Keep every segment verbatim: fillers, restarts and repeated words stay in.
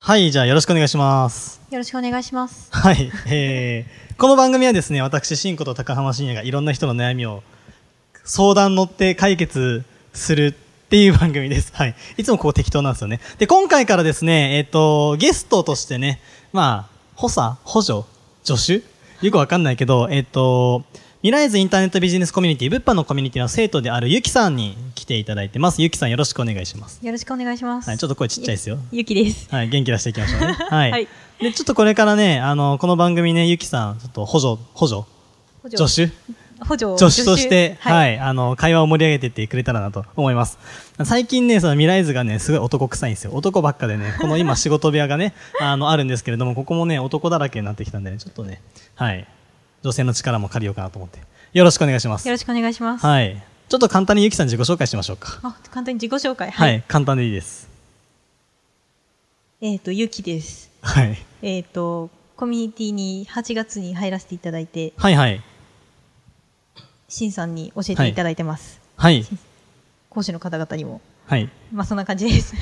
はい、じゃあよろしくお願いします。よろしくお願いします。はい、えー、この番組はですね、私新子と高浜深也がいろんな人の悩みを相談乗って解決するっていう番組です。はい。いつもここ適当なんですよね。で、今回からですね、えっと、ゲストとしてね、まあ、補佐、補助、助手よくわかんないけど、えっと、ミライズインターネットビジネスコミュニティ、物販のコミュニティの生徒であるゆきさんに来ていただいてます。ゆきさんよろしくお願いします。よろしくお願いします。はい、ちょっと声ちっちゃいですよ。ゆきです。はい、元気出していきましょうね。はい。はい、で、ちょっとこれからね、あの、この番組ね、ゆきさん、ちょっと補助、補助、補助、助手補助助手として、はい、はい、あの、会話を盛り上げてってくれたらなと思います。最近ね、そのミライズがね、すごい男臭いんですよ。男ばっかでね、この今仕事部屋がね、あの、あるんですけれども、ここもね、男だらけになってきたんでね、ちょっとね、はい、女性の力も借りようかなと思って。よろしくお願いします。よろしくお願いします。はい。ちょっと簡単にゆきさん自己紹介しましょうか。あ、簡単に自己紹介。はい、はい、簡単でいいです。えっと、ゆきです。はい。えっと、コミュニティにはちがつに入らせていただいて。はいはい。シンさんに教えていただいてます。はい。講師の方々にも。はい。まあそんな感じです。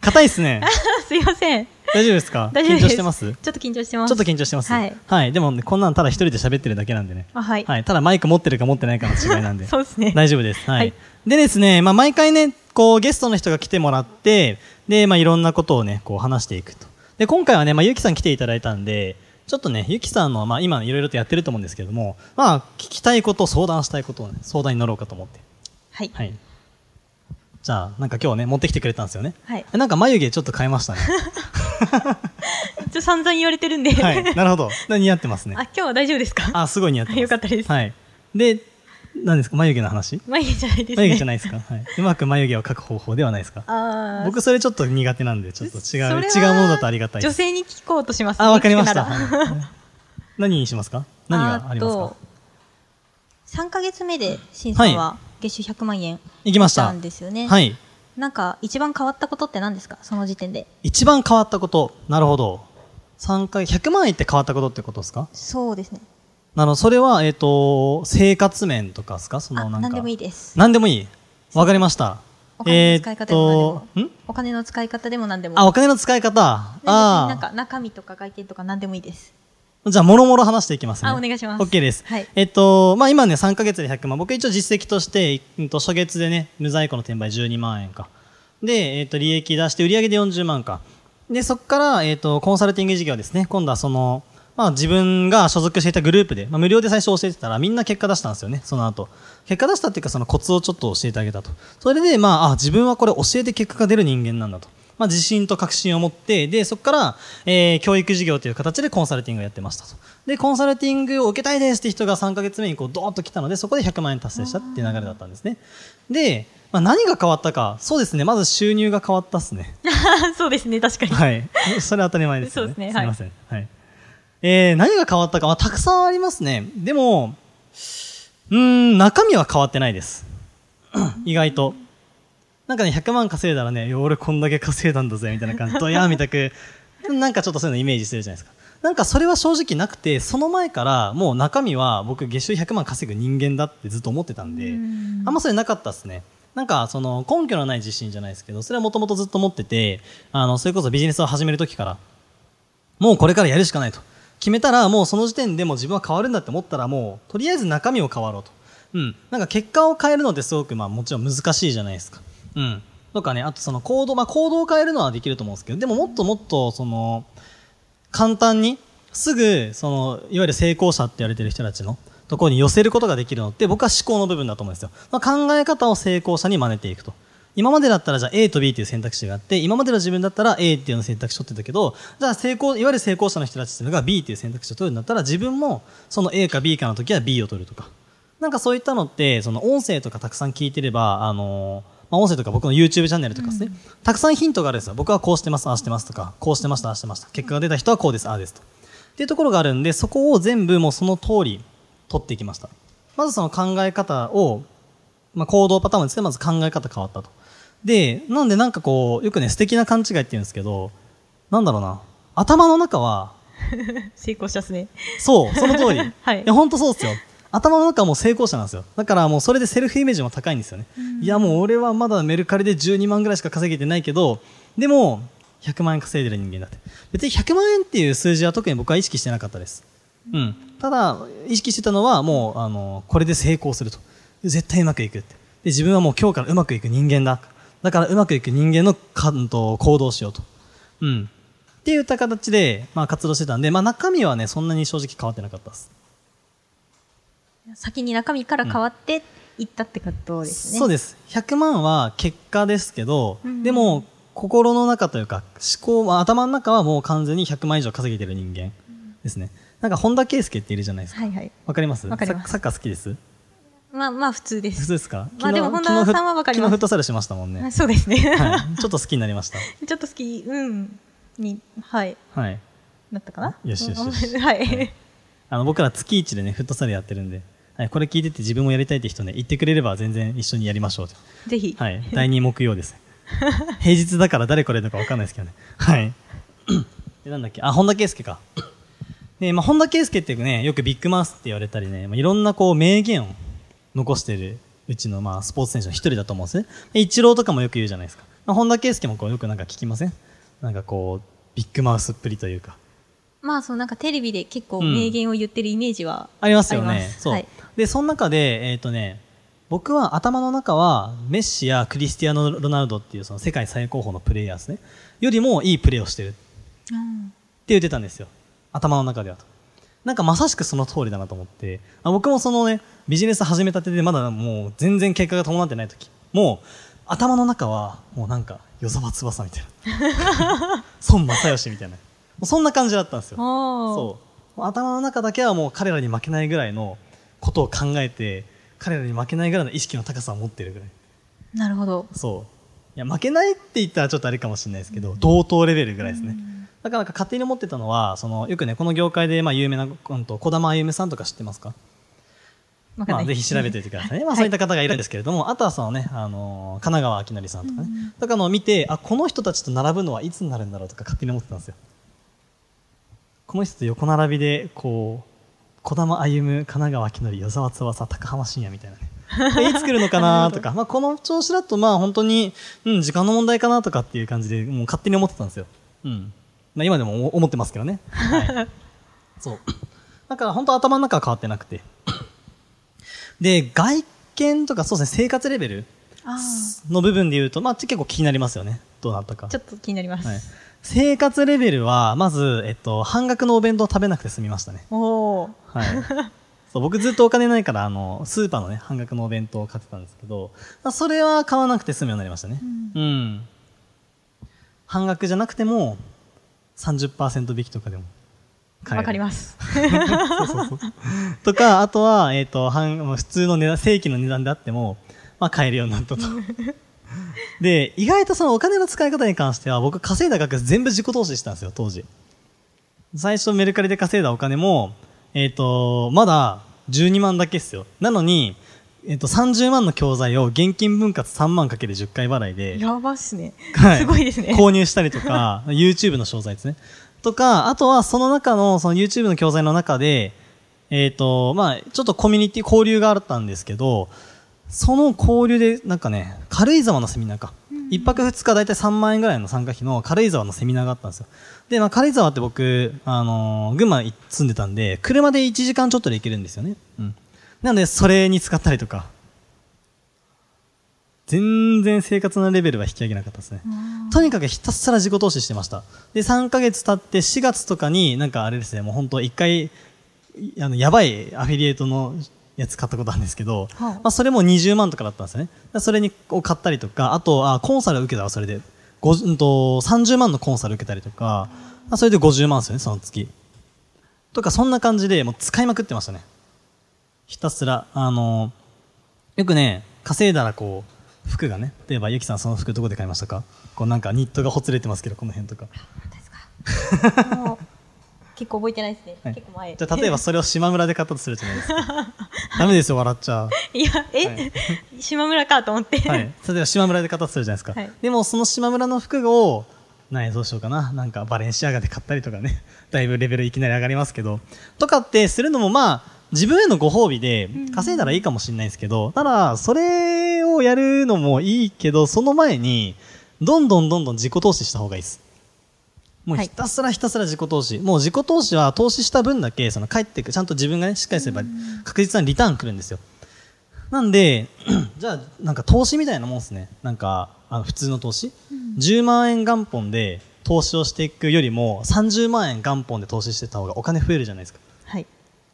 硬いですね。すいません。大丈夫ですか？大丈夫です。緊張してます？ちょっと緊張してます。ちょっと緊張してます。はい。はい。でも、ね、こんなんただ一人で喋ってるだけなんでね。あ、はい。はい。ただマイク持ってるか持ってないかの違いなんで。そうですね。大丈夫です。はい。はい、でですね、まあ毎回ね、こうゲストの人が来てもらって、で、まあいろんなことをね、こう話していくと。で、今回はね、まあゆきさん来ていただいたんで、ちょっとね、ゆきさんの、まあ今いろいろとやってると思うんですけれども、まあ聞きたいこと、相談したいことを、ね、相談に乗ろうかと思って。はい。はい。じゃあ、なんか今日ね、持ってきてくれたんですよね。はい。なんか眉毛ちょっと変えましたね。ちょっと散々言われてるんで。はい。なるほど。似合ってますね。あ、今日は大丈夫ですか？あ、すごい似合ってます。よかったです。はい。で、何ですか？眉毛の話？眉毛じゃないですね。眉毛じゃないですか？はい。うまく眉毛を描く方法ではないですか？ああ。僕それちょっと苦手なんで、ちょっと違う、違うものだとありがたいです。女性に聞こうとしますね。あ、わかりました。何にしますか？何がありますか？さんかげつめで新さんは月収ひゃくまんえんいきましたんですよね。はい。なんか一番変わったことって何ですか？その時点で。一番変わったこと。なるほど。さんかいひゃくまんえんって変わったことってことですか？そうですね。あのそれは、えー、と生活面とかですか？そのなんか何でもいいです。何でもいい。わかりました。お金の使い方でも何でも、えー、んお金の使い方でも何でも。あ、お金の使い方。ああ、なんか中身とか外見とか何でもいいです。じゃあもろもろ話していきますね。あ、お願いします。 OK です、はい。えーとまあ、今ねさんかげつでひゃくまん、僕一応実績として、うん、と初月でね無在庫の転売じゅうにまんえんかで、えー、と利益出して売上でよんじゅうまんかで、そこから、えー、とコンサルティング事業ですね。今度はそのまあ自分が所属していたグループで、まあ無料で最初教えてたらみんな結果出したんですよね、その後。結果出したっていうかそのコツをちょっと教えてあげたと。それでまあ、あ、自分はこれ教えて結果が出る人間なんだと。まあ自信と確信を持って、で、そこから、えー、教育事業という形でコンサルティングをやってましたと。で、コンサルティングを受けたいですって人がさんかげつめにこうドーンと来たので、そこでひゃくまんえん達成したっていう流れだったんですね。で、まあ、何が変わったか。そうですね。まず収入が変わったっすね。そうですね、確かに。はい。それは当たり前ですよね。そうですね。すみません。はい。はい、えー、何が変わったか、まあ、たくさんありますね。でも、うーん、中身は変わってないです。意外と。なんかね、ひゃくまん稼いだらね、俺こんだけ稼いだんだぜ、みたいな感じ。ドヤーみたく、なんかちょっとそういうのイメージしてるじゃないですか。なんかそれは正直なくて、その前からもう中身は僕月収ひゃくまん稼ぐ人間だってずっと思ってたんで、んあんまそれなかったですね。なんかその根拠のない自信じゃないですけど、それはもともとずっと持ってて、あの、それこそビジネスを始めるときから、もうこれからやるしかないと。決めたらもうその時点でも自分は変わるんだって思ったらもうとりあえず中身を変わろうと。うん。なんか結果を変えるのってすごくまあもちろん難しいじゃないですか。うん。とかね、あとその行動、まあ行動を変えるのはできると思うんですけど、でももっともっとその簡単にすぐそのいわゆる成功者って言われてる人たちのところに寄せることができるのって僕は思考の部分だと思うんですよ。まあ、考え方を成功者に真似ていくと。今までだったらじゃあ A と B っていう選択肢があって、今までの自分だったら A っていうの選択肢を取ってたけど、じゃあ成功、いわゆる成功者の人たちっていうのが B っていう選択肢を取るんだったら、自分もその A か B かの時は B を取るとか。なんかそういったのって、その音声とかたくさん聞いてれば、あのー、まあ、音声とか僕の YouTube チャンネルとかですね、うん、たくさんヒントがあるんですよ。僕はこうしてます、ああしてますとか、こうしてました、ああしてました、結果が出た人はこうです、ああですとっていうところがあるんで、そこを全部もうその通り取っていきました。まずその考え方を、まあ、行動パターンについてまず考え方変わったと。で、なんでなんかこうよくね、素敵な勘違いって言うんですけど、なんだろうな、頭の中は成功者ですね。そう、その通り、はい、いや本当そうですよ。頭の中はもう成功者なんですよ。だからもうそれでセルフイメージも高いんですよね、うん、いやもう俺はまだメルカリでじゅうにまんぐらいしか稼げてないけど、でもひゃくまんえん稼いでる人間だって。別にひゃくまんえんっていう数字は特に僕は意識してなかったです、うんうん、ただ意識してたのはもうあのこれで成功すると、絶対うまくいくって、で自分はもう今日からうまくいく人間だ、だからうまくいく人間の行動をしようと、うん、っていった形で、まあ、活動してたんで、まあ、中身はねそんなに正直変わってなかったです。先に中身から変わっていったってことですね、うん、そうです。ひゃくまんは結果ですけど、うん、でも心の中というか思考、頭の中はもう完全にひゃくまん以上稼げてる人間ですね、うん、なんか本田圭佑っているじゃないですか、はいはい、わかります？わかります。サッカー好きです？まあまあ普通です。普通ですか？まあでも本田さんはわかります。昨日フットサルしましたもんね。あ、そうですね、はい、ちょっと好きになりました。ちょっと好き、うん、に、はい、はい、なったかな。よしよしよし、はい、はい、あの僕ら月いちでねフットサルやってるんで、はい、これ聞いてて自分もやりたいって人ね、言ってくれれば全然一緒にやりましょうと。ぜひ、はい、だいに木曜です平日だから誰これとか分かんないですけどね、はいでなんだっけ、あ、本田圭佑かで、まあ、本田圭佑ってね、よくビッグマウスって言われたりね、まあ、いろんなこう名言を残しているうちの、まあ、スポーツ選手の一人だと思うんですね。イチローとかもよく言うじゃないですか、まあ、本田圭佑もこうよくなんか聞きません？なんかこうビッグマウスっぷりというか、まあ、そうなんかテレビで結構名言を言ってるイメージはありますよね、うん、そう、はい、でその中で、えーとね、僕は頭の中はメッシやクリスティアーノ・ロナウドっていうその世界最高峰のプレイヤーですねよりもいいプレーをしてる、うん、って言ってたんですよ、頭の中ではと。なんかまさしくその通りだなと思って、あ、僕もそのねビジネス始めたてでまだもう全然結果が伴ってない時、もう頭の中はもうなんか与沢翼みたいな孫正義みたいな、もうそんな感じだったんですよ。そう、頭の中だけはもう彼らに負けないぐらいのことを考えて、彼らに負けないぐらいの意識の高さを持っているぐらい。なるほど。そう、いや負けないって言ったらちょっとあれかもしれないですけど、うん、同等レベルぐらいですね、うん。だからなんか勝手に思ってたのは、そのよくねこの業界でまあ有名な児玉歩さんとか知ってますか？まあ、ぜひ調べておいてくださいね、まあ、そういった方がいるんですけれども、はい、あとはその、ね、あの神奈川明典さんとかね、うん、とかのを見て、あ、この人たちと並ぶのはいつになるんだろうとか勝手に思ってたんですよ。この人と横並びでこう児玉歩、神奈川明典、与沢翼、高浜信也みたいなねいつ来るのかなとかまあこの調子だとまあ本当に、うん、時間の問題かなとかっていう感じでもう勝手に思ってたんですよ、うん。まあ、今でも思ってますけどね、はい、そうだから本当頭の中は変わってなくてで外見とか、そうですね、生活レベルの部分でいうと、まあ、結構気になりますよね。どうなったかちょっと気になります、はい、生活レベルはまず、えっと、半額のお弁当を食べなくて済みましたね。お、はい、そう、僕ずっとお金ないからあのスーパーの、ね、半額のお弁当を買ってたんですけど、まあ、それは買わなくて済むようになりましたね、うん、うん。半額じゃなくてもさんじゅっパーセント 引きとかでもわかりますそうそうそうとか、あとは、えー、と普通の値段、正規の値段であっても、まあ、買えるようになったとで意外とそのお金の使い方に関しては僕稼いだ額全部自己投資したんですよ、当時。最初メルカリで稼いだお金も、えー、とまだじゅうにまんだけですよ。なのに、えー、とさんじゅうまんの教材を現金分割さんまんかけるじゅっかい払いで、やばっすね、はい、すごいですね、購入したりとかYouTube の商材ですねとか、あとはその中の、その YouTube の教材の中で、えーとまあ、ちょっとコミュニティ交流があったんですけど、その交流でなんかね、軽井沢のセミナーか、うん、いっぱくふつかだいたいさんまんえんぐらいの参加費の軽井沢のセミナーがあったんですよ。で、まあ、軽井沢って僕、あのー、群馬に住んでたんで車でいちじかんちょっとで行けるんですよね、うん、なのでそれに使ったりとか、全然生活のレベルは引き上げなかったですね。とにかくひたすら自己投資してました。で、さんかげつ経ってしがつとかになんかあれですね、もう本当いっかいあのやばいアフィリエイトのやつ買ったことあるんですけど、はあ、まあ、それもにじゅうまんとかだったんですね。それを買ったりとか、あとあコンサル受けたらそれでさんじゅうまんのコンサル受けたりとか、まあ、それでごじゅうまんですよね、その月とか。そんな感じでもう使いまくってましたね、ひたすら。あのよくね、稼いだらこう服がね、例えばゆきさんその服どこで買いましたか？こうなんかニットがほつれてますけどこの辺とか。ですかもう結構覚えてないですね、はい、結構前。じゃあ例えばそれを島村で買ったとするじゃないですかダメですよ笑っちゃう。いやえ、はい、島村かと思って、はい、例えば島村で買ったとするじゃないですか、はい、でもその島村の服を何どうしようかな、なんかバレンシアガで買ったりとかねだいぶレベルいきなり上がりますけどとかってするのもまあ自分へのご褒美で稼いだらいいかもしれないですけど、うん、ただそれをやるのもいいけどその前にどんどんどんどん自己投資した方がいいです。もうひたすらひたすら自己投資、はい、もう自己投資は投資した分だけその返ってく、ちゃんと自分が、ね、しっかりすれば確実なリターンくるんですよ。なんでじゃあなんか投資みたいなもんですね。なんかあの普通の投資、うん、じゅうまんえん元本で投資をしていくよりもさんじゅうまんえん元本で投資してた方がお金増えるじゃないですか。はい、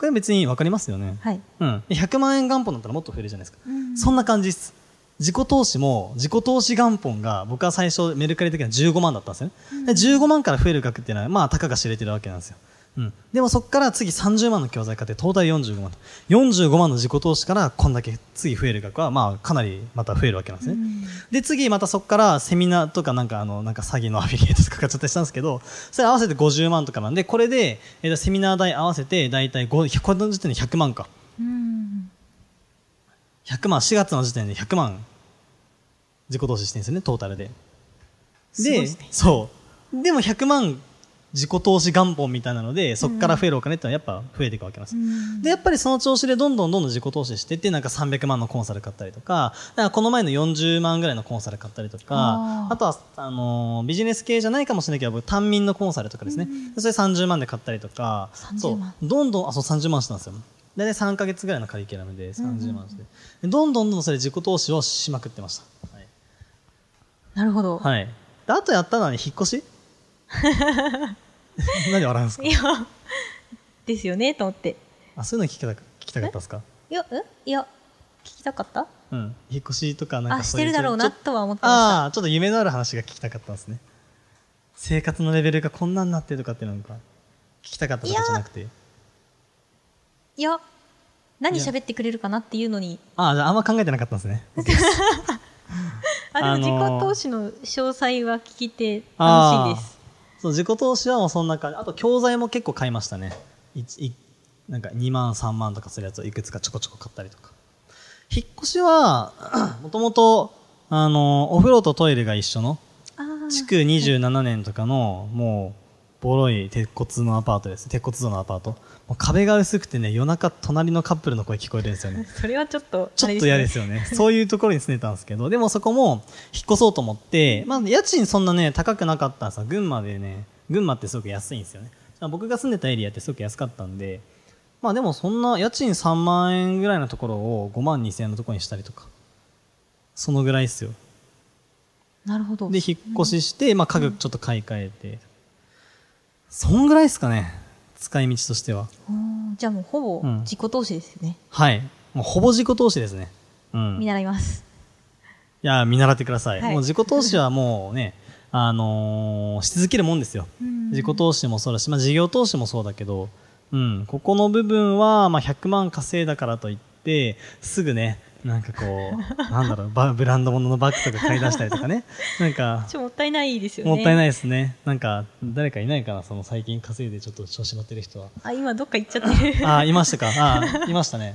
これ別に分かりますよね、はい、うん、ひゃくまんえん元本だったらもっと増えるじゃないですか、うん、そんな感じです。自己投資も自己投資元本が僕は最初メルカリ的にはじゅうごまんだったんですよね、うん、でじゅうごまんから増える額っていうのはまあたかが知れてるわけなんですよ、うん、でもそこから次さんじゅうまんの教材買ってトータルよんじゅうごまんとよんじゅうごまんの自己投資からこんだけ次増える額はまあかなりまた増えるわけなんですね、うん、で次またそこからセミナーとかなんかあのなんか詐欺のアフィリエイトとか買っちゃったりしたんですけどそれ合わせてごじゅうまんとかなんでこれでえセミナー代合わせてだいたいこの時点でひゃくまんか、うんひゃくまんしがつの時点でひゃくまん自己投資してるんですよねトータルで。で、そうでもひゃくまん自己投資元本みたいなのでそこから増えるお金ってのはやっぱ増えていくわけなんです、うん、でやっぱりその調子でどんどんどんどん自己投資していってなんかさんびゃくまんのコンサル買ったりとか、 だからこの前のよんじゅうまんぐらいのコンサル買ったりとか あ, あとはあのー、ビジネス系じゃないかもしれないけど単民のコンサルとかですね、うん、それさんじゅうまんで買ったりとかさんじゅうまんそうどんどんあそうさんじゅうまんしたんですよ。だいたいさんかげつぐらいのカリキュラムでさんじゅうまんして、うん、どんどんどんそれ自己投資をしまくってました、はい、なるほど、はい、であとやったのは、ね、引っ越し何で笑うんですか。いやですよねと思ってあそういうの聞きた、聞きたかったですか。いや、いや聞きたかった、うん、引っ越しとかなんかそういうあしてるだろうなとは思ってました。あちょっと夢のある話が聞きたかったんですね。生活のレベルがこんなになってとかってなんか聞きたかったとかじゃなくていや何喋ってくれるかなっていうのに あ, あ, あんま考えてなかったんですねあでも自己投資の詳細は聞いて楽しいです。そう自己投資はもうそんな感じ。あと教材も結構買いましたね。いなんかにまんさんまんとかするやつをいくつかちょこちょこ買ったりとか。引っ越しはもともとあのお風呂とトイレが一緒の築にじゅうななねんとかのもうボロい鉄骨のアパートです。鉄骨造のアパートもう壁が薄くてね夜中隣のカップルの声聞こえるんですよねそれはちょっとあれですね、ちょっと嫌ですよねそういうところに住んでたんですけどでもそこも引っ越そうと思って、まあ、家賃そんなね高くなかったんですよ。群馬でね群馬ってすごく安いんですよね。僕が住んでたエリアってすごく安かったんでまあでもそんな家賃さんまんえんぐらいのところをごまんにせんえんのところにしたりとかそのぐらいですよ。なるほど。で引っ越しして、まあ、家具ちょっと買い替えて、うんそんぐらいですかね使い道としては。じゃあもうほぼ自己投資ですよね、うん、はいもうほぼ自己投資ですね、うん、見習います。いや見習ってください、はい、もう自己投資はもうねあのー、し続けるもんですよ。自己投資もそうだし、まあ、事業投資もそうだけど、うん、ここの部分はまあひゃくまん稼いだからといってすぐねなんかこうなんだろうブランド物のバッグとか買い出したりとかねなんかちょっともったいないですよね。もったいないですね。なんか誰かいないかなその最近稼いでちょっと調子乗ってる人は。あ今どっか行っちゃってるあいましたか。あいましたね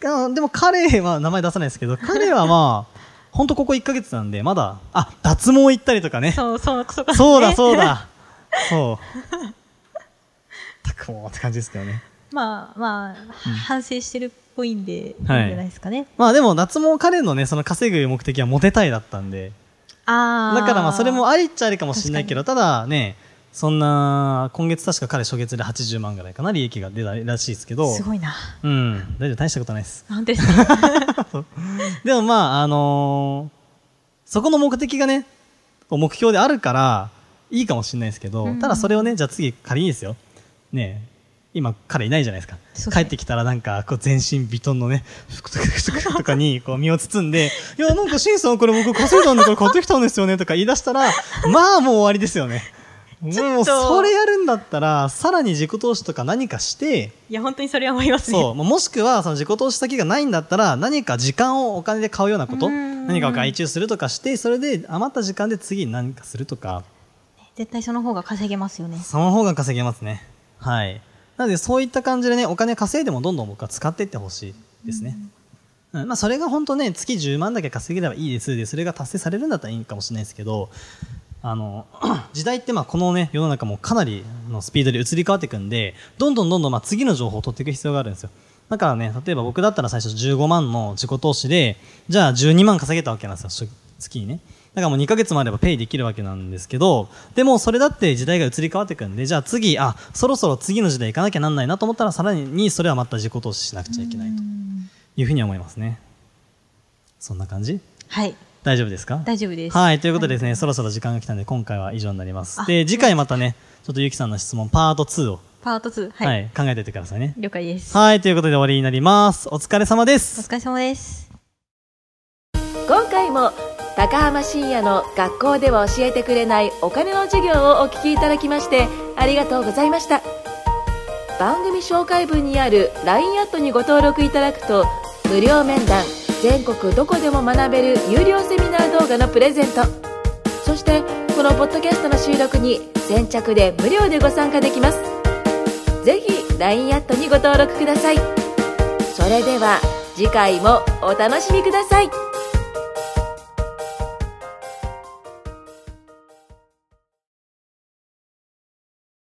でも彼は名前出さないですけど彼はまあ本当ここいっかげつなんでまだあ脱毛行ったりとかねそうそうそうそうそうだそうだそう脱毛って感じですけどね。まあまあ、うん、反省してるっぽいんでいいんじゃないですかね、はい、まあでも脱毛彼のねその稼ぐ目的はモテたいだったんであだからまあそれもありっちゃありかもしれないけどただねそんな今月確か彼初月ではちじゅうまんぐらいかな利益が出たらしいですけどすごいな。うん大丈夫大したことないですなんですでもまああのー、そこの目的がね目標であるからいいかもしれないですけど、うん、ただそれをねじゃあ次仮にですよねえ今彼いないじゃないですかです、ね、帰ってきたらなんかこう全身ビトンのね服とかとかにこう身を包んでいやなんかシンさんこれ僕稼いだんでこれ買ってきたんですよねとか言い出したらまあもう終わりですよね。もうそれやるんだったらさらに自己投資とか何かしていや本当にそれは思いますね。そうもしくはその自己投資先がないんだったら何か時間をお金で買うようなこと何かを外注するとかして、それで余った時間で次に何かするとか、絶対その方が稼げますよね。その方が稼げますね。はい。なのでそういった感じでね、お金稼いでもどんどん僕は使っていってほしいですね、うんうん。まあ、それが本当ね、月じゅうまんだけ稼げればいいですで、それが達成されるんだったらいいかもしれないですけど、あの時代ってまあこの、ね、世の中もかなりのスピードで移り変わっていくんで、どんどんどんどんまあ次の情報を取っていく必要があるんですよ。だからね、例えば僕だったら最初じゅうごまんの自己投資で、じゃあじゅうにまん稼げたわけなんですよ、月にね。だからもうにかげつもあればペイできるわけなんですけど、でもそれだって時代が移り変わっていくんで、じゃあ次、あ、そろそろ次の時代行かなきゃなんないなと思ったら、さらにそれはまた自己投資しなくちゃいけないというふうに思いますね。そんな感じ？はい。大丈夫ですか？大丈夫です。はい。ということでですね、そろそろ時間が来たので今回は以上になります。で、次回またね、ちょっとゆきさんの質問パートにをパートに、はい、はい、考えておいてくださいね。了解です。はい。ということで終わりになります。お疲れ様です。お疲れ様です。今回も高濱深也の学校では教えてくれないお金の授業をお聞きいただきましてありがとうございました。番組紹介文にある ライン アットにご登録いただくと、無料面談、全国どこでも学べる有料セミナー動画のプレゼント、そしてこのポッドキャストの収録に先着で無料でご参加できます。ぜひ ライン アットにご登録ください。それでは次回もお楽しみください。